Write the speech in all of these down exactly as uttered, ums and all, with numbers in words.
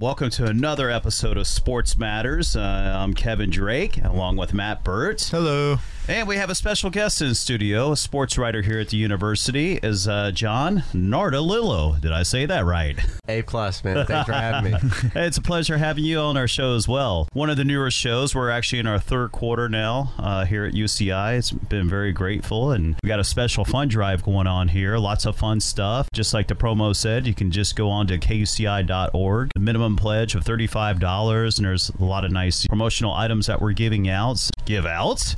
Welcome to another episode of Sports Matters. Uh, I'm Kevin Drake, along with Matt Burt. Hello. And we have a special guest in the studio, a sports writer here at the university, is uh, John Nardi Lillo. Did I say that right? A-plus, man. Thanks for having me. It's a pleasure having you on our show as well. One of the newer shows. We're actually in our third quarter now uh, here at U C I. It's been very grateful, and we got a special fund drive going on here. Lots of fun stuff. Just like the promo said, you can just go on to K U C I dot org. The minimum pledge of thirty-five dollars, and there's a lot of nice promotional items that we're giving out give out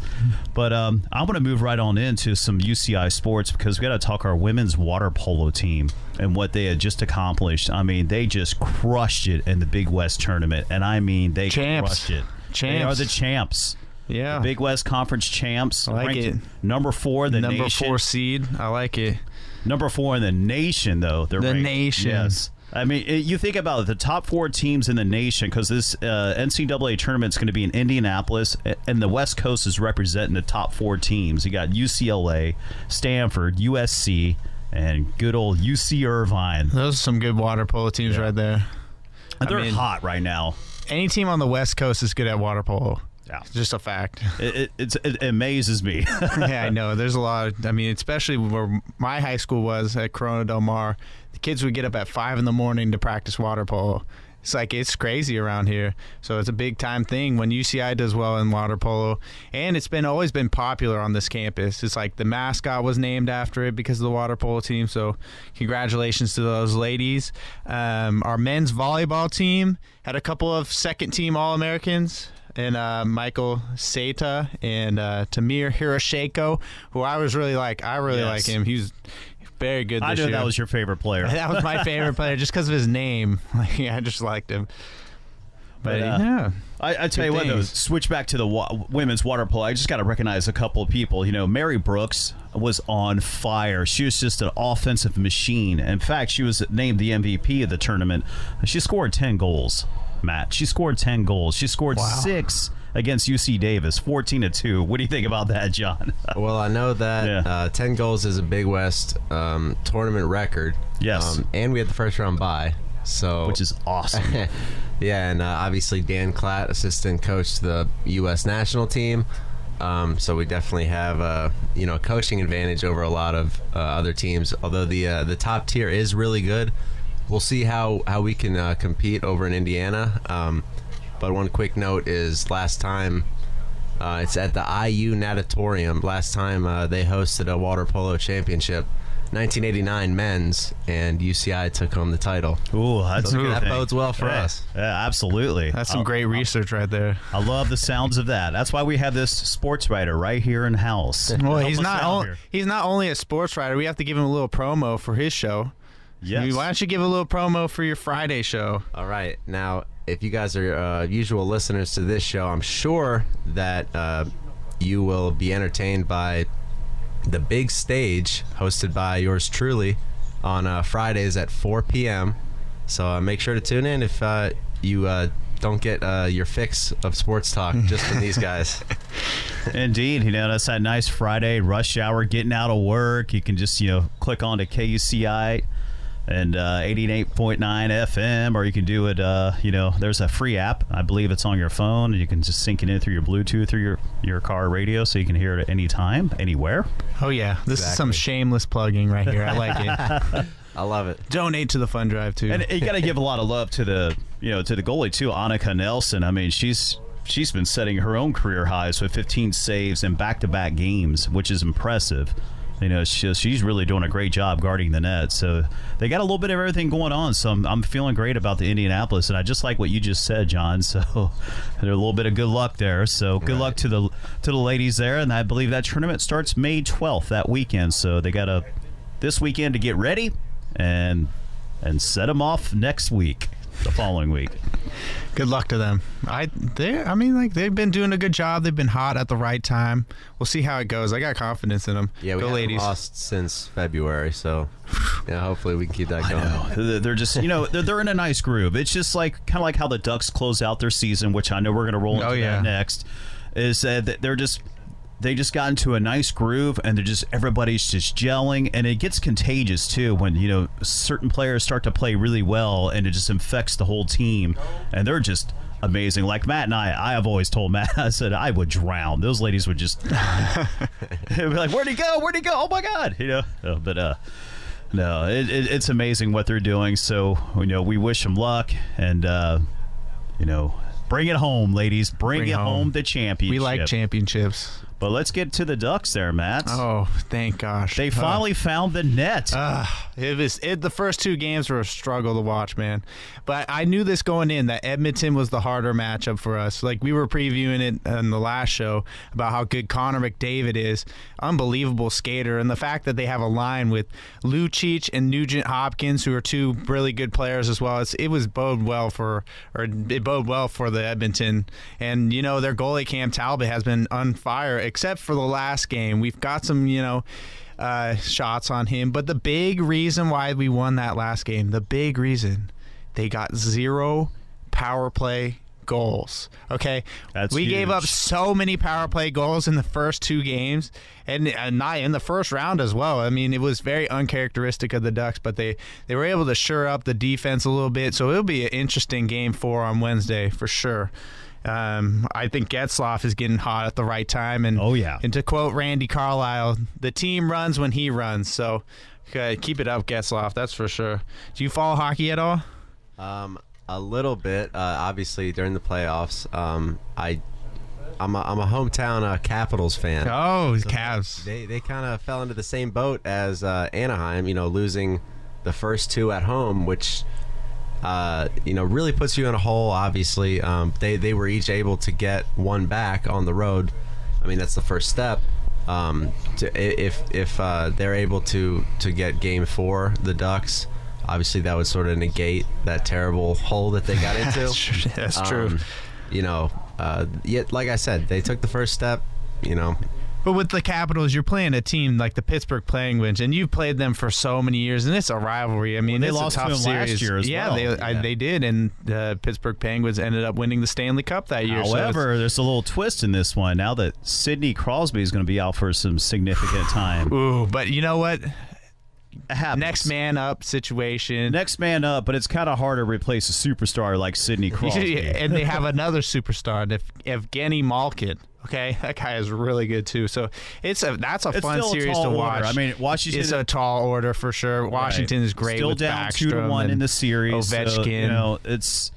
but um I want to move right on into some U C I sports, because we got to talk our women's water polo team and what they had just accomplished. I mean, they just crushed it in the Big West tournament, and I mean they champs. crushed it champs. They are the champs. Yeah, the Big West Conference champs. I like it. Number four, the number nation. four seed. I like it. Number four in the nation, though. They're the ranked. nation. Yes. I mean, it, you think about it, the top four teams in the nation, because this uh, N C double A tournament is going to be in Indianapolis, and the West Coast is representing the top four teams. You got U C L A, Stanford, U S C, and good old U C Irvine. Those are some good water polo teams yeah. right there. And they're I mean, hot right now. Any team on the West Coast is good at water polo. Yeah. It's just a fact. It, it, it amazes me. Yeah, I know. There's a lot of, I mean, especially where my high school was at Corona Del Mar, the kids would get up at five in the morning to practice water polo. It's like, it's crazy around here. So it's a big time thing when U C I does well in water polo. And it's been always been popular on this campus. It's like the mascot was named after it because of the water polo team. So congratulations to those ladies. Um, our men's volleyball team had a couple of second team All-Americans. And uh, Michael Sata and uh, Tamir Hirasheko, who I was really like. I really yes. like him. He's very good this year. I knew year. that was your favorite player. That was my favorite player just because of his name. Like, yeah, I just liked him. But, but uh, yeah. I, I tell you things. what, though, switch back to the wa- women's water polo. I just got to recognize a couple of people. You know, Mary Brooks was on fire. She was just an offensive machine. In fact, she was named the M V P of the tournament. She scored ten goals. Matt, she scored ten goals. She scored wow. six against U C Davis, fourteen to two. What do you think about that, John? Well, I know that yeah. uh, ten goals is a Big West um, tournament record. Yes, um, and we had the first round bye, so which is awesome. Yeah, and uh, obviously Dan Klatt, assistant coach to the U S national team. Um, so we definitely have a you know coaching advantage over a lot of uh, other teams. Although the uh, the top tier is really good. We'll see how, how we can uh, compete over in Indiana. Um, but one quick note is last time, uh, it's at the I U Natatorium. Last time uh, they hosted a water polo championship, nineteen eighty-nine men's, and U C I took home the title. Ooh, that's so a good That thing. bodes well for yeah. us. Yeah, absolutely. That's some I'll, great I'll, research right there. I love the sounds of that. That's why we have this sports writer right here in house. Well, he's not on, he's not only a sports writer. We have to give him a little promo for his show. Yes. Why don't you give a little promo for your Friday show? All right. Now, if you guys are uh, usual listeners to this show, I'm sure that uh, you will be entertained by The Big Stage, hosted by yours truly, on uh, Fridays at four p.m. So uh, make sure to tune in if uh, you uh, don't get uh, your fix of sports talk just from these guys. Indeed, you know, that's that nice Friday rush hour, getting out of work. You can just, you know, click on to K U C I and uh, eighty-eight point nine F M, or you can do it, uh, you know, there's a free app. I believe it's on your phone, and you can just sync it in through your Bluetooth or your, your car radio, so you can hear it at any time, anywhere. Oh, yeah. This exactly. is some shameless plugging right here. I like it. I love it. Donate to the fund drive, too. And you got to give a lot of love to the, you know, to the goalie, too, Annika Nelson. I mean, she's... She's been setting her own career highs with fifteen saves in back-to-back games, which is impressive. You know, she, she's really doing a great job guarding the net. So they got a little bit of everything going on. So I'm, I'm feeling great about the Indianapolis, and I just like what you just said, John. So there's a little bit of good luck there. So good right. luck to the to the ladies there, and I believe that tournament starts May twelfth, that weekend. So they got a this weekend to get ready and and set them off next week. The following week. Good luck to them. I they I mean like they've been doing a good job. They've been hot at the right time. We'll see how it goes. I got confidence in them. Yeah, we Go ladies. lost since February, so yeah, hopefully we can keep that going. I know. They're just you know they're, they're in a nice groove. It's just like kind of like how the Ducks close out their season, which I know we're going to roll into oh, yeah. that next. Is that they're just they just got into a nice groove, and they're just everybody's just gelling, and it gets contagious too when, you know, certain players start to play really well, and it just infects the whole team, and they're just amazing. Like Matt and I, I have always told Matt, I said I would drown. Those ladies would just be like, "Where'd he go? Where'd he go? Oh my God!" You know, uh, but uh, no, it, it, it's amazing what they're doing. So you know, we wish them luck, and uh, you know. Bring it home, ladies. Bring, Bring it home. home the championship. We like championships. But let's get to the Ducks there, Matt. Oh, thank gosh. They finally uh, found the net. Uh, it was it, the first two games were a struggle to watch, man. But I knew this going in, that Edmonton was the harder matchup for us. Like, we were previewing it on the last show about how good Connor McDavid is. Unbelievable skater. And the fact that they have a line with Lucic and Nugent Hopkins, who are two really good players as well. It's, it was bode well for, or it bode well for the Edmonton. And, you know, their goalie, Cam Talbot, has been on fire, except for the last game. We've got some, you know, uh, shots on him. But the big reason why we won that last game, the big reason, they got zero power play goals. Okay? That's we huge. Gave up so many power play goals in the first two games, and, and not in the first round as well. I mean, it was very uncharacteristic of the Ducks, but they, they were able to shore up the defense a little bit. So it'll be an interesting game four on Wednesday for sure. Um, I think Getzloff is getting hot at the right time, and oh yeah, and to quote Randy Carlisle, the team runs when he runs. So okay, keep it up, Getzloff. That's for sure. Do you follow hockey at all? Um, a little bit. Uh, obviously, during the playoffs, um, I I'm a, I'm a hometown uh, Capitals fan. Oh, so Cavs. They they kind of fell into the same boat as uh, Anaheim. You know, losing the first two at home, which. Uh, you know, really puts you in a hole, obviously. Um, they, they were each able to get one back on the road. I mean, that's the first step. Um, to, if if uh, they're able to, to get game four, the Ducks, obviously that would sort of negate that terrible hole that they got into. That's um, true. You know, uh, yet, like I said, they took the first step, you know. But with the Capitals, you're playing a team like the Pittsburgh Penguins, and you've played them for so many years, and it's a rivalry. I mean, well, they it's lost a tough to them series. Last year as yeah, well. They, yeah, I, they did, and the Pittsburgh Penguins ended up winning the Stanley Cup that year. However, so there's a little twist in this one now that Sidney Crosby is going to be out for some significant time. Ooh, but you know what? Next man up situation. Next man up, but it's kind of hard to replace a superstar like Sidney Crosby. And they have another superstar, Ev- Evgeny Malkin. Okay, that guy is really good too. So it's a that's a it's fun series a to watch. Order. I mean, Washington is a tall order for sure. Washington right. is great. Still with down Backstrom two to one in the series. Ovechkin, so, you know, it's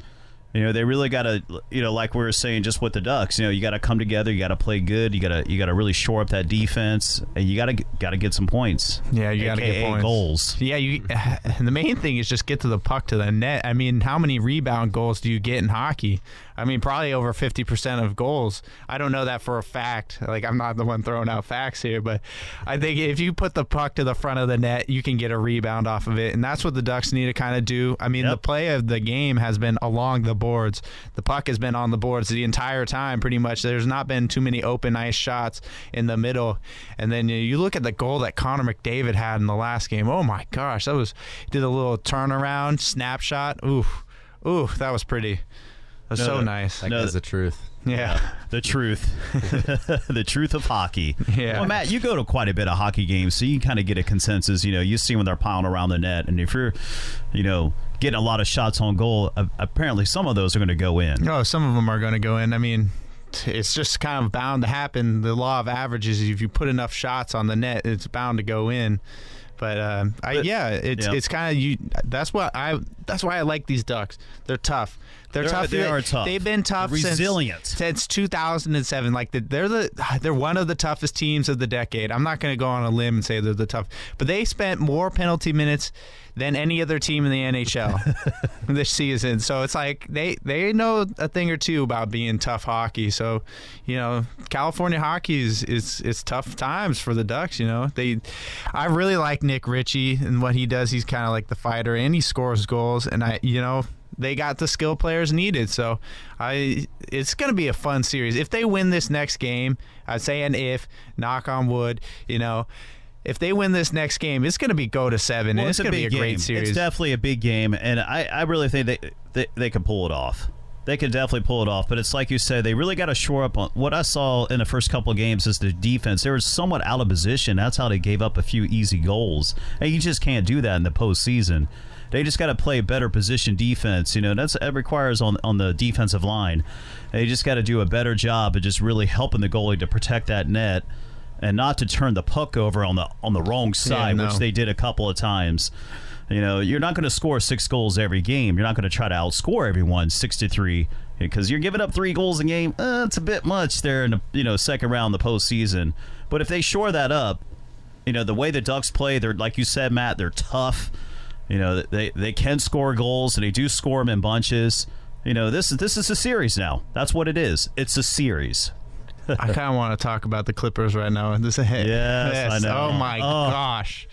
you know they really got to you know like we were saying just with the Ducks. You know, you got to come together. You got to play good. You got to you got to really shore up that defense. And you got to got to get some points. Yeah, you got to get points. Goals. Yeah, you. And the main thing is just get to the puck to the net. I mean, how many rebound goals do you get in hockey? I mean, probably over fifty percent of goals. I don't know that for a fact. Like, I'm not the one throwing out facts here, but I think if you put the puck to the front of the net, you can get a rebound off of it, and that's what the Ducks need to kind of do. I mean, yep. The play of the game has been along the boards. The puck has been on the boards the entire time, pretty much. There's not been too many open ice shots in the middle, and then you look at the goal that Connor McDavid had in the last game. Oh, my gosh. That was – did a little turnaround, snapshot. Ooh, ooh, that was pretty – That's no, so nice. That no, is the truth. Yeah. yeah. The truth. The truth of hockey. Yeah. Well, Matt, you go to quite a bit of hockey games, so you can kind of get a consensus. You know, you see when they're piling around the net, and if you're, you know, getting a lot of shots on goal, uh, apparently some of those are going to go in. Oh, some of them are going to go in. I mean, it's just kind of bound to happen. The law of averages, if you put enough shots on the net, it's bound to go in. But, um, I, but yeah, it's yeah. it's kind of you. That's what I. That's why I like these Ducks. They're tough. They're, they're tough. They are tough. They've been tough, they're resilient since, since two thousand seven. Like the, they're the they're one of the toughest teams of the decade. I'm not going to go on a limb and say they're the tough, but they spent more penalty minutes than any other team in the N H L this season. So it's like they they know a thing or two about being tough hockey. So, you know, California hockey is is it's tough times for the Ducks. You know, they I really like Nick Ritchie and what he does. He's kind of like the fighter, and he scores goals. And I, you know. They got the skill players needed, so I it's going to be a fun series. If they win this next game, I'm saying if, knock on wood, you know, if they win this next game, it's going to be go to seven. Well, and it's, it's going to be a game. Great series. It's definitely a big game, and I, I really think they, they, they can pull it off. They could definitely pull it off. But it's like you said, they really got to shore up on what I saw in the first couple of games is the defense. They were somewhat out of position. That's how they gave up a few easy goals. And you just can't do that in the postseason. They just got to play better position defense. You know, that's it requires on on the defensive line. They just got to do a better job of just really helping the goalie to protect that net and not to turn the puck over on the on the wrong side, yeah, no. which they did a couple of times. You know, you're not going to score six goals every game. You're not going to try to outscore everyone six to three because you're giving up three goals a game. Uh, it's a bit much there in the you know second round of the postseason. But if they shore that up, you know the way the Ducks play, they're like you said, Matt, they're tough. You know they they can score goals and they do score them in bunches. You know this this is a series now. That's what it is. It's a series. I kind of want to talk about the Clippers right now. This, yes, yes. I know. Oh my oh. gosh.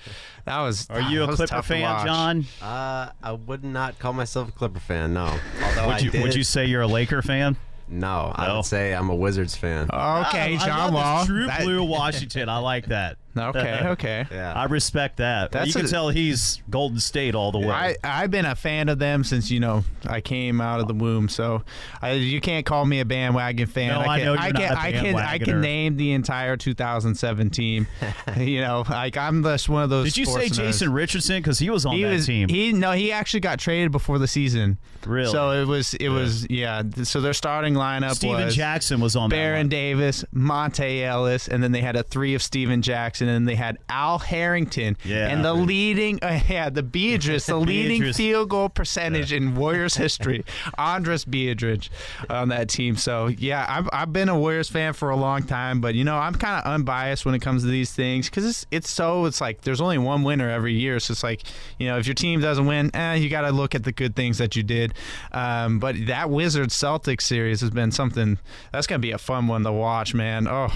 That was. Are you a Clipper fan, John? Uh, I would not call myself a Clipper fan. No. Although would you I did. Would you say you're a Laker fan? No, no, I would say I'm a Wizards fan. Okay, I, John I Wall, true that... blue Washington. I like that. Okay, okay, yeah. I respect that. That's you can a... tell he's Golden State all the way. I, I've been a fan of them since you know I came out of the womb. So I, you can't call me a bandwagon fan. No, I, can, I know you're I can, not a I can, I can name the entire two thousand seven team. You know, like I'm just one of those. Did you say Jason Richardson because he was on he that was, team? He no, he actually got traded before the season. Really? So it was it yeah. was yeah. So they're starting. Lineup Steven was Jackson was on Baron Davis, Monte Ellis, and then they had a three of Steven Jackson, and they had Al Harrington, yeah, and the man. leading, uh, yeah, the Beatrice, the Beatrice. leading field goal percentage yeah. in Warriors history, Andres Beatrice, on that team. So yeah, I've I've been a Warriors fan for a long time, but you know I'm kind of unbiased when it comes to these things because it's it's so it's like there's only one winner every year, so it's like you know if your team doesn't win, eh, you got to look at the good things that you did. Um, but that Wizards Celtics series is. Been something that's gonna be a fun one to watch, man. Oh,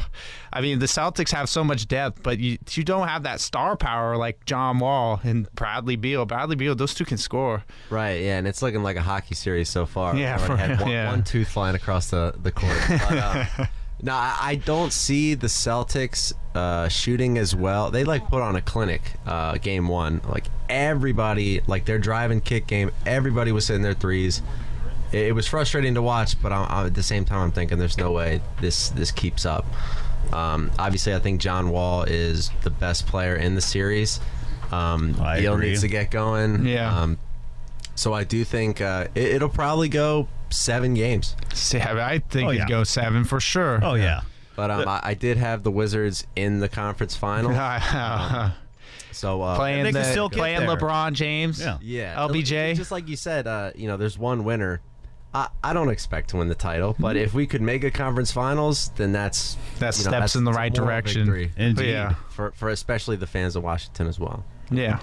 I mean the Celtics have so much depth, but you you don't have that star power like John Wall and Bradley Beal. Bradley Beal, those two can score, right? Yeah, and it's looking like a hockey series so far. Yeah, for had one, yeah. one tooth flying across the the court. But, uh, no, I don't see the Celtics uh, shooting as well. They like put on a clinic uh, game one. Like everybody, like their drive and kick game, everybody was hitting their threes. It was frustrating to watch, but I'm, I'm, at the same time, I'm thinking there's no way this, this keeps up. Um, obviously, I think John Wall is the best player in the series. Um, Beal needs to get going. Yeah. Um, so I do think uh, it, it'll probably go seven games. Seven, I think oh, yeah. it'd go seven for sure. Oh, yeah. yeah. But um, I, I did have the Wizards in the conference final. um, So uh, playing, the, still playing LeBron James. Yeah. yeah. L B J. Just like you said, uh, you know, there's one winner. I don't expect to win the title, but if we could make a conference finals, then that's that you know, steps that's, in the right direction. Indeed, yeah. for for especially the fans of Washington as well. Yeah.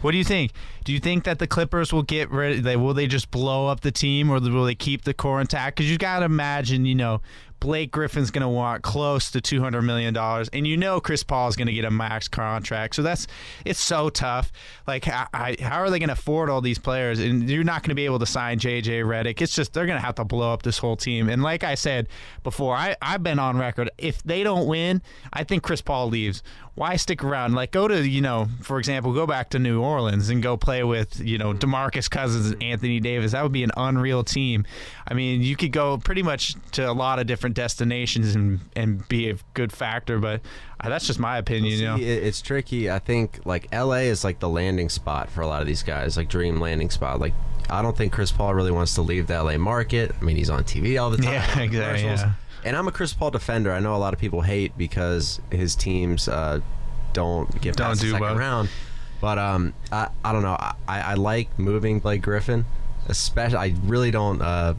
What do you think? Do you think that the Clippers will get rid? They will they just blow up the team, or will they keep the core intact? Because you got to imagine, you know, Blake Griffin's going to want close to two hundred million dollars, and you know Chris Paul is going to get a max contract. So that's it's so tough. Like, how, how are they going to afford all these players? And you're not going to be able to sign J J Redick. It's just they're going to have to blow up this whole team. And like I said before, I, I've been on record. If they don't win, I think Chris Paul leaves. Why stick around? Like, go to, you know, for example, go back to New Orleans and go play with, you know, DeMarcus Cousins and Anthony Davis. That would be an unreal team. I mean, you could go pretty much to a lot of different destinations and and be a good factor, but uh, that's just my opinion. See, you know, it's tricky. I think like L A is like the landing spot for a lot of these guys, like dream landing spot. Like I don't think Chris Paul really wants to leave the L A market. I mean, he's on T V all the time. Yeah, exactly. Yeah. And I'm a Chris Paul defender. I know a lot of people hate because his teams uh, don't get don't past do the second well. round. But um, I I don't know. I I like moving Blake Griffin, especially. I really don't. Uh,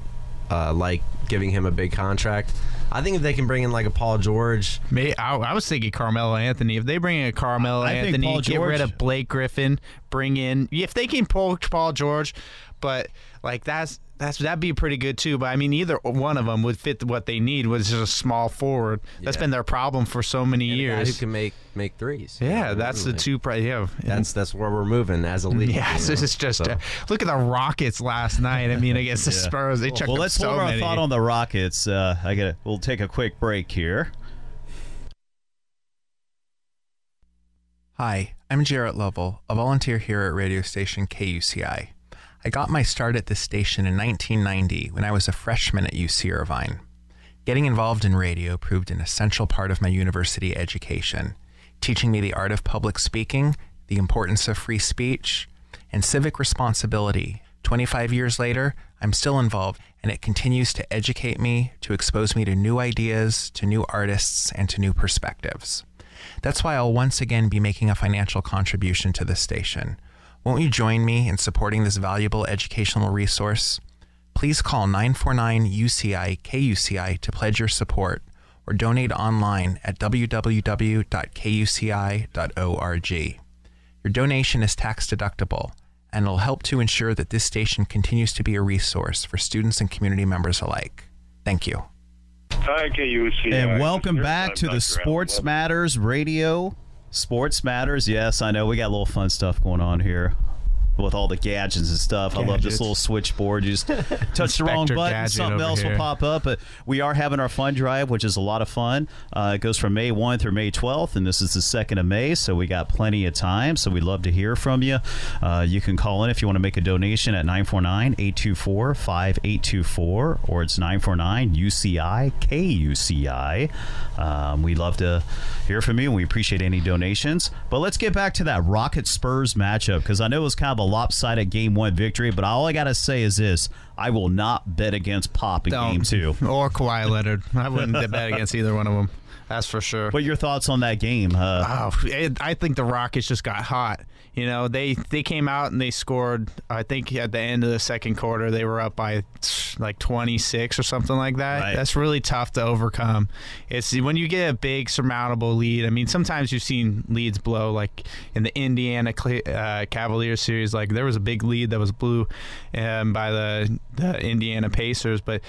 Uh, like giving him a big contract. I think if they can bring in like a Paul George. May, I, I was thinking Carmelo Anthony. If they bring in a Carmelo I, I Anthony, George, get rid of Blake Griffin, bring in. If they can pull Paul George, but like that's. That's that'd be pretty good too, but I mean, either one of them would fit what they need. Was just a small forward. Yeah. That's been their problem for so many and years. A guy who can make make threes. Yeah, that's the like, two. Yeah, that's that's where we're moving as a league. Yeah, so it's just so. uh, look at the Rockets last night. I mean, against yeah. the Spurs, they checked. Well, let's so hold our many. thought on the Rockets. Uh, I gotta. We'll take a quick break here. Hi, I'm Jarrett Lovell, a volunteer here at radio station K U C I. I got my start at this station in nineteen ninety when I was a freshman at U C Irvine. Getting involved in radio proved an essential part of my university education, teaching me the art of public speaking, the importance of free speech, and civic responsibility. twenty-five years later, I'm still involved, and it continues to educate me, to expose me to new ideas, to new artists, and to new perspectives. That's why I'll once again be making a financial contribution to this station. Won't you join me in supporting this valuable educational resource? Please call nine four nine U C I K U C I to pledge your support, or donate online at w w w dot k u c i dot org. Your donation is tax deductible, and it'll help to ensure that this station continues to be a resource for students and community members alike. Thank you. Hi, K U C I. And welcome back to the Sports Matters Radio. Sports Matters, yes, I know. We got a little fun stuff going on here with all the gadgets and stuff. Gadgets. I love this little switchboard. You just touch the wrong button, something else here will pop up. But we are having our fund drive, which is a lot of fun. Uh, it goes from May first through May twelfth, and this is the second of May, so we got plenty of time. So we'd love to hear from you. Uh, you can call in if you want to make a donation at nine four nine, eight two four, five eight two four, or it's nine four nine U C I K U C I. Um, we'd love to hear from you. We appreciate any donations. But let's get back to that Rockets-Spurs matchup, because I know it was kind of a lopsided game one victory, but all I gotta say is this: I will not bet against Pop in Don't. game two or Kawhi Leonard. I wouldn't bet against either one of them. That's for sure. What are your thoughts on that game? Uh, oh, it, I think the Rockets just got hot. You know, they they came out and they scored. I think at the end of the second quarter, they were up by like twenty-six or something like that. Right. That's really tough to overcome. It's when you get a big surmountable lead. I mean, sometimes you've seen leads blow, like in the Indiana uh, Cavaliers series. Like there was a big lead that was blew um, by the, the Indiana Pacers, but.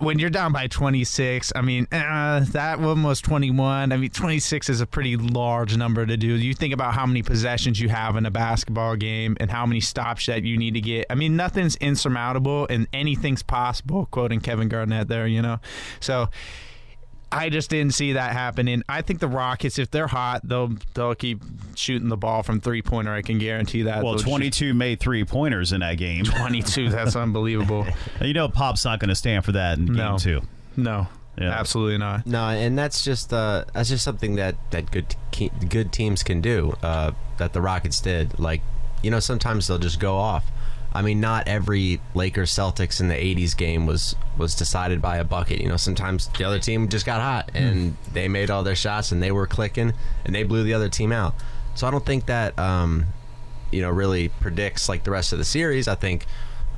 When you're down by twenty-six, I mean, uh, that one was twenty-one. I mean, twenty-six is a pretty large number to do. You think about how many possessions you have in a basketball game and how many stops that you need to get. I mean, nothing's insurmountable and anything's possible, quoting Kevin Garnett there, you know. So I just didn't see that happening. I think the Rockets, if they're hot, they'll they'll keep shooting the ball from three-pointer. I can guarantee that. Well, twenty-two shoot. made three-pointers in that game. twenty-two, that's unbelievable. You know Pop's not going to stand for that in game no. two. No, yeah. absolutely not. No, and that's just uh, that's just something that, that good te- good teams can do, uh, that the Rockets did. Like, you know, sometimes they'll just go off. I mean, not every Lakers-Celtics in the eighties game was, was decided by a bucket. You know, sometimes the other team just got hot, and mm. they made all their shots, and they were clicking, and they blew the other team out. So I don't think that, um, you know, really predicts, like, the rest of the series. I think,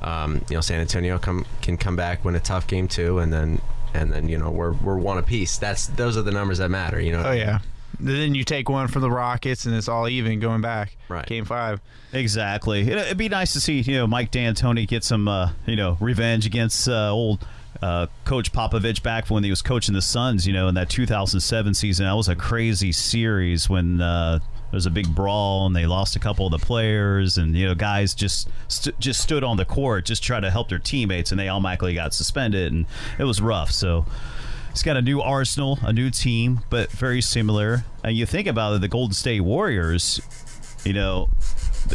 um, you know, San Antonio come, can come back, win a tough game, too, and then, and then you know, we're we're one apiece. That's, those are the numbers that matter, you know. Oh, yeah. Then you take one from the Rockets, and it's all even going back. Right. Game five. Exactly. It'd be nice to see, you know, Mike D'Antoni get some, uh, you know, revenge against uh, old uh, Coach Popovich back when he was coaching the Suns, you know, in that two thousand seven season. That was a crazy series when uh, there was a big brawl, and they lost a couple of the players, and, you know, guys just st- just stood on the court, just tried to help their teammates, and they automatically got suspended, and it was rough, so... It's got a new arsenal, a new team, but very similar. And you think about it, the Golden State Warriors, you know,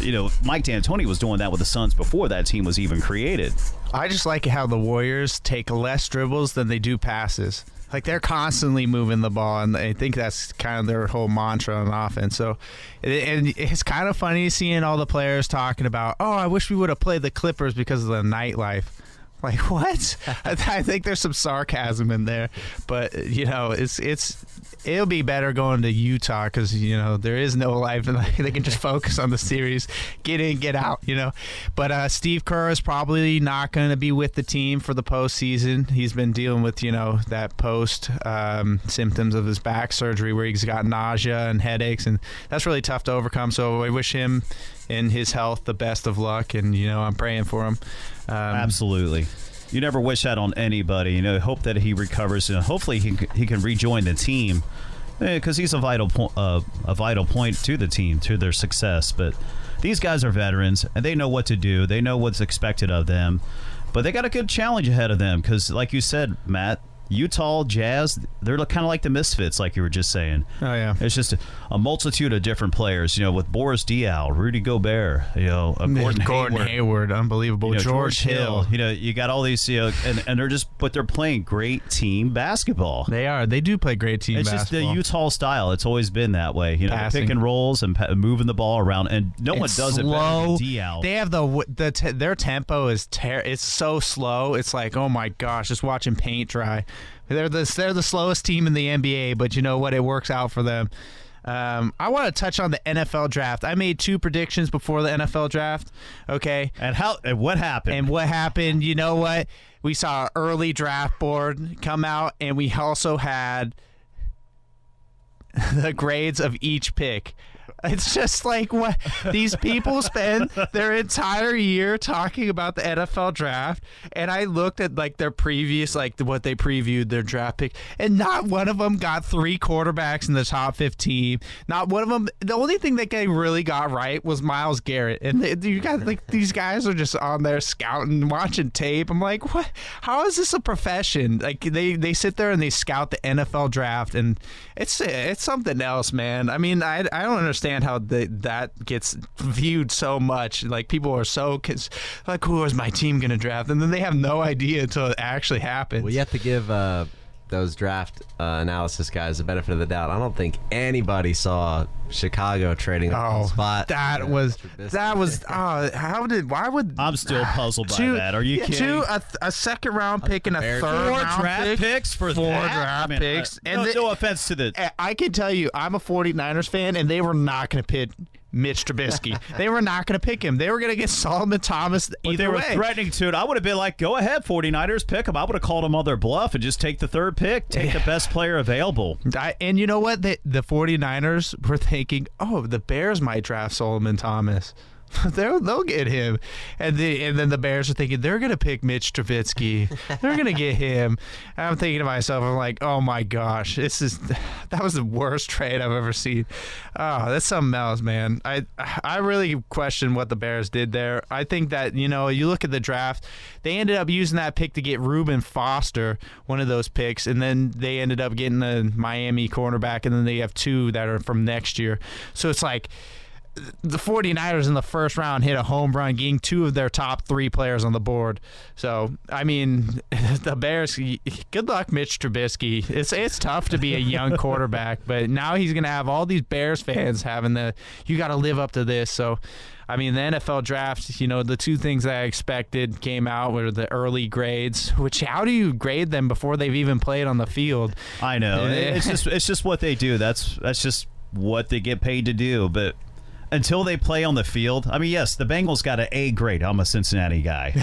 you know, Mike D'Antoni was doing that with the Suns before that team was even created. I just like how the Warriors take less dribbles than they do passes. Like, they're constantly moving the ball, and I think that's kind of their whole mantra on offense. So, and it's kind of funny seeing all the players talking about, oh, I wish we would have played the Clippers because of the nightlife. Like, what? I, th- I think there's some sarcasm in there, but you know, it's it's it'll be better going to Utah because you know there is no life, and they can just focus on the series, get in, get out, you know. But uh, Steve Kerr is probably not going to be with the team for the postseason. He's been dealing with you know that post um, symptoms of his back surgery where he's got nausea and headaches, and that's really tough to overcome. So I wish him and his health the best of luck, and you know I'm praying for him. Um, Absolutely. You never wish that on anybody. You know, hope that he recovers, and hopefully he he can rejoin the team because eh, he's a vital point, uh, a vital point to the team, to their success. But these guys are veterans, and they know what to do. They know what's expected of them, but they got a good challenge ahead of them because, like you said, Matt, Utah Jazz, they're kind of like the Misfits, like you were just saying. Oh, yeah. It's just a, a multitude of different players, you know, with Boris Diaw, Rudy Gobert, you know, uh, Gordon, Gordon Hayward. Hayward, unbelievable. You know, George, George Hill. Hill. You know, you got all these, you know, and, and they're just, but they're playing great team basketball. They are. They do play great team it's basketball. It's just the Utah style. It's always been that way. You know, Passing. Pick and rolls and pa- moving the ball around, and no it's one does slow. It better than Diaw. They have the, the t- their tempo is ter- it's so slow. It's like, oh my gosh, just watching paint dry. They're the, they're the slowest team in the N B A, but you know what? It works out for them. Um, I want to touch on the N F L draft. I made two predictions before the N F L draft. Okay. And how? And what happened? And what happened? You know what? We saw an early draft board come out, and we also had the grades of each pick. It's just like what these people spend their entire year talking about the N F L draft, and I looked at like their previous, like what they previewed their draft pick, and not one of them got three quarterbacks in the top fifteen. Not one of them. The only thing that they really got right was Myles Garrett, and they, you got like these guys are just on there scouting, watching tape. I'm like, what? How is this a profession? Like they, they sit there and they scout the N F L draft, and it's it's something else, man. I mean, I I don't understand how they, that gets viewed so much. Like people are so cause, like, who is my team going to draft? And then they have no idea until it actually happens. Well, you have to give uh, those draft uh, analysis guys the benefit of the doubt. I don't think anybody saw Chicago trading oh, a spot. That was that was uh, how did why would I'm still puzzled by two, that. Are you yeah, kidding? Two a, a second round pick and a third round draft pick, picks for four that? draft I mean, picks. Uh, and no, the, no offense to this. I can tell you, I'm a 49ers fan, and they were not going to pick Mitch Trubisky. They were not going to pick him. They were going to get Solomon Thomas either way. They were way. threatening to it. I would have been like, go ahead, 49ers, pick him. I would have called him on their bluff and just take the third pick, take yeah. the best player available. I, and you know what? They, the 49ers were thinking, oh, the Bears might draft Solomon Thomas. They'll, they'll get him. And, the, and then the Bears are thinking, they're going to pick Mitch Trubisky. They're going to get him. And I'm thinking to myself, I'm like, oh, my gosh. This is That was the worst trade I've ever seen. Oh, that's something else, man. I, I really question what the Bears did there. I think that, you know, you look at the draft, they ended up using that pick to get Reuben Foster, one of those picks, and then they ended up getting the Miami cornerback, and then they have two that are from next year. So it's like, the 49ers in the first round hit a home run, getting two of their top three players on the board. So, I mean, the Bears, good luck, Mitch Trubisky. It's it's tough to be a young quarterback, but now he's going to have all these Bears fans having the, you got to live up to this. So, I mean, the N F L draft, you know, the two things that I expected came out were the early grades, which how do you grade them before they've even played on the field? I know. it's just it's just what they do. That's that's just what they get paid to do, but until they play on the field, I mean, yes, the Bengals got an A grade. I'm a Cincinnati guy.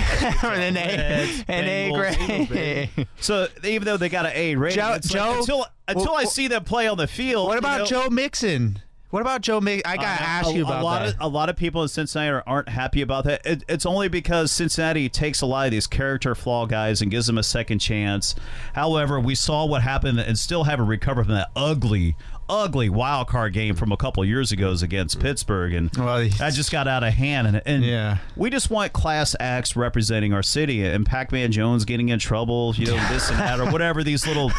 an A, an A grade. Eagles, so even though they got an A rating, Joe, Joe, like, until until well, I see them play on the field. What about you know, Joe Mixon? What about Joe Mixon? I gotta uh, ask a, you about a lot that. Of, a lot of people in Cincinnati are, aren't happy about that. It, it's only because Cincinnati takes a lot of these character flaw guys and gives them a second chance. However, we saw what happened and still haven't recovered from that ugly. ugly wild card game from a couple years ago against Pittsburgh, and well, that just got out of hand. And, and yeah. we just want class acts representing our city, and Pac-Man Jones getting in trouble, you know, this and that, or whatever these little.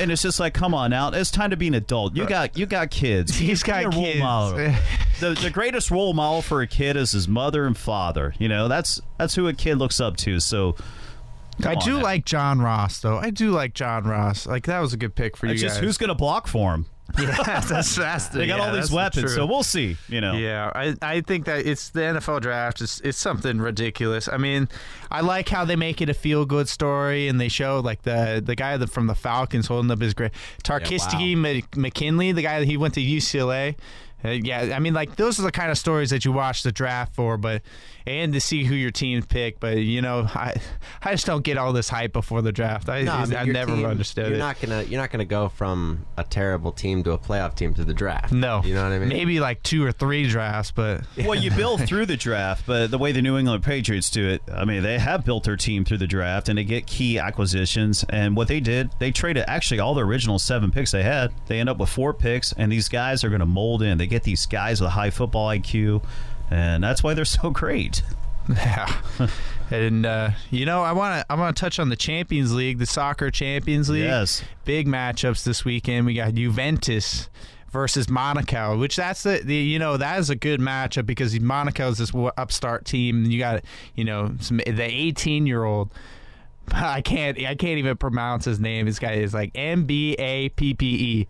And it's just like, come on out. It's time to be an adult. You got you got kids. He's got a kids. Role model. The the greatest role model for a kid is his mother and father. You know, that's that's who a kid looks up to. So. Come I do now. like John Ross, though. I do like John Ross. Like, that was a good pick for it's you just, guys. Who's going to block for him? Yeah, that's that's the, They got yeah, all these weapons, so we'll see. You know. Yeah, I, I think that it's the N F L draft. It's, it's something ridiculous. I mean, I like how they make it a feel-good story, and they show, like, the the guy that, from the Falcons holding up his grade. Tarkistigi yeah, wow. McKinley, the guy that he went to U C L A. Uh, yeah, I mean, like, those are the kind of stories that you watch the draft for, but and to see who your team pick. But, you know, I I just don't get all this hype before the draft. I, no, I, mean, I never team, understood you're it. Not gonna, you're not going to go from a terrible team to a playoff team to the draft. No. You know what I mean? Maybe, like, two or three drafts, but. Well, you build through the draft, but the way the New England Patriots do it, I mean, they have built their team through the draft, and they get key acquisitions. And what they did, they traded actually all the original seven picks they had. They end up with four picks, and these guys are going to mold in. They get these guys with a high football I Q, and that's why they're so great. Yeah. And uh, you know, I want to I want to touch on the Champions League, the soccer Champions League. Yes. Big matchups this weekend. We got Juventus versus Monaco, which that's the, the you know that is a good matchup because Monaco is this upstart team. And you got you know some, the eighteen year old. I can't I can't even pronounce his name. This guy is like M B A P P E.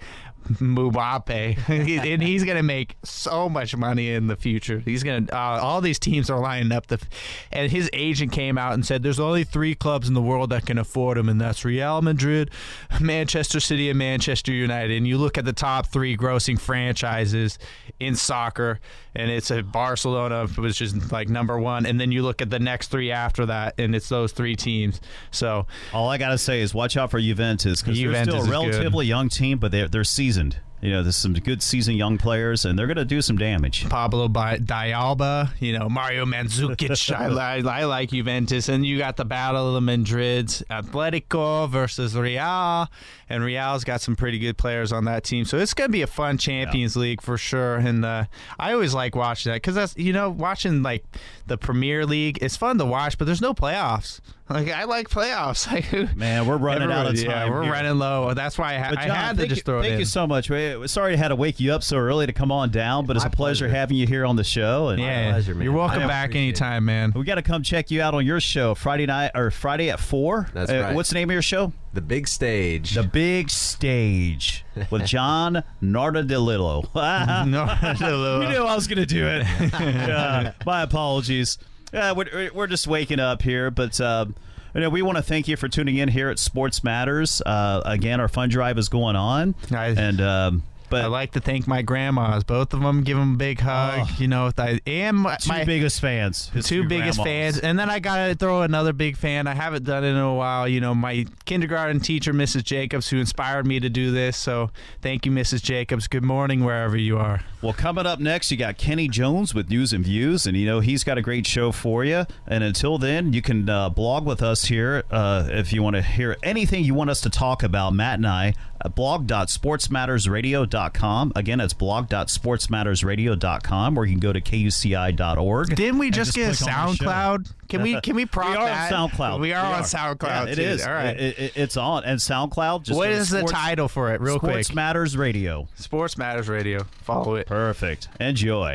Mbappe, and he's going to make so much money in the future. He's going to uh, all these teams are lining up. The, and his agent came out and said there's only three clubs in the world that can afford him, and that's Real Madrid, Manchester City, and Manchester United. And you look at the top three grossing franchises in soccer, and it's a Barcelona, which is like number one. And then you look at the next three after that, and it's those three teams. So all I got to say is watch out for Juventus, because they're still a relatively good. young team, but they're, they're seasoned. You know, there's some good seasoned young players, and they're going to do some damage. Pablo Dialba, you know, Mario Mandzukic. I, I, I like Juventus. And you got the Battle of the Madrids, Atletico versus Real. And Real's got some pretty good players on that team. So it's going to be a fun Champions yeah. League for sure. And uh, I always like watching that because, that's you know, watching, like, the Premier League, it's fun to watch, but there's no playoffs. Like, I like playoffs. Like, man, we're running out of time. Yeah, we're here. running low. That's why I, ha John, I had to just throw you, it thank in. Thank you so much. We, sorry I had to wake you up so early to come on down, but it's My a pleasure, pleasure having you here on the show. And yeah, my pleasure, man. You're welcome back anytime, it. man. We got to come check you out on your show Friday night or Friday at four. That's uh, right. What's the name of your show? The Big Stage. The Big Stage with John Nardi Lillo. You knew I was going to do it. uh, my apologies. Yeah, we're, we're just waking up here, but uh, you know, we want to thank you for tuning in here at Sports Matters. Uh, again, our fund drive is going on, I, and um, but I like to thank my grandmas, both of them. Give them a big hug, oh, you know. I am my two biggest fans, two, two biggest grandmas. fans, and then I gotta throw another big fan. I haven't done it in a while, you know. My kindergarten teacher, Missus Jacobs, who inspired me to do this. So thank you, Missus Jacobs. Good morning, wherever you are. Well, coming up next, you got Kenny Jones with News and Views, and, you know, he's got a great show for you. And until then, you can uh, blog with us here uh, if you want to hear anything you want us to talk about, Matt and I, at blog dot sports matters radio dot com. Again, that's blog dot sports matters radio dot com, or you can go to K U C I dot org. Didn't we just, just get a SoundCloud? Can we can we prop we are that? on SoundCloud. We are we on are. SoundCloud. Yeah, it is. All right. It, it, it's on. And SoundCloud. Just what is sports, the title for it real sports quick? Sports Matters Radio. Sports Matters Radio. Follow it. Perfect. Enjoy.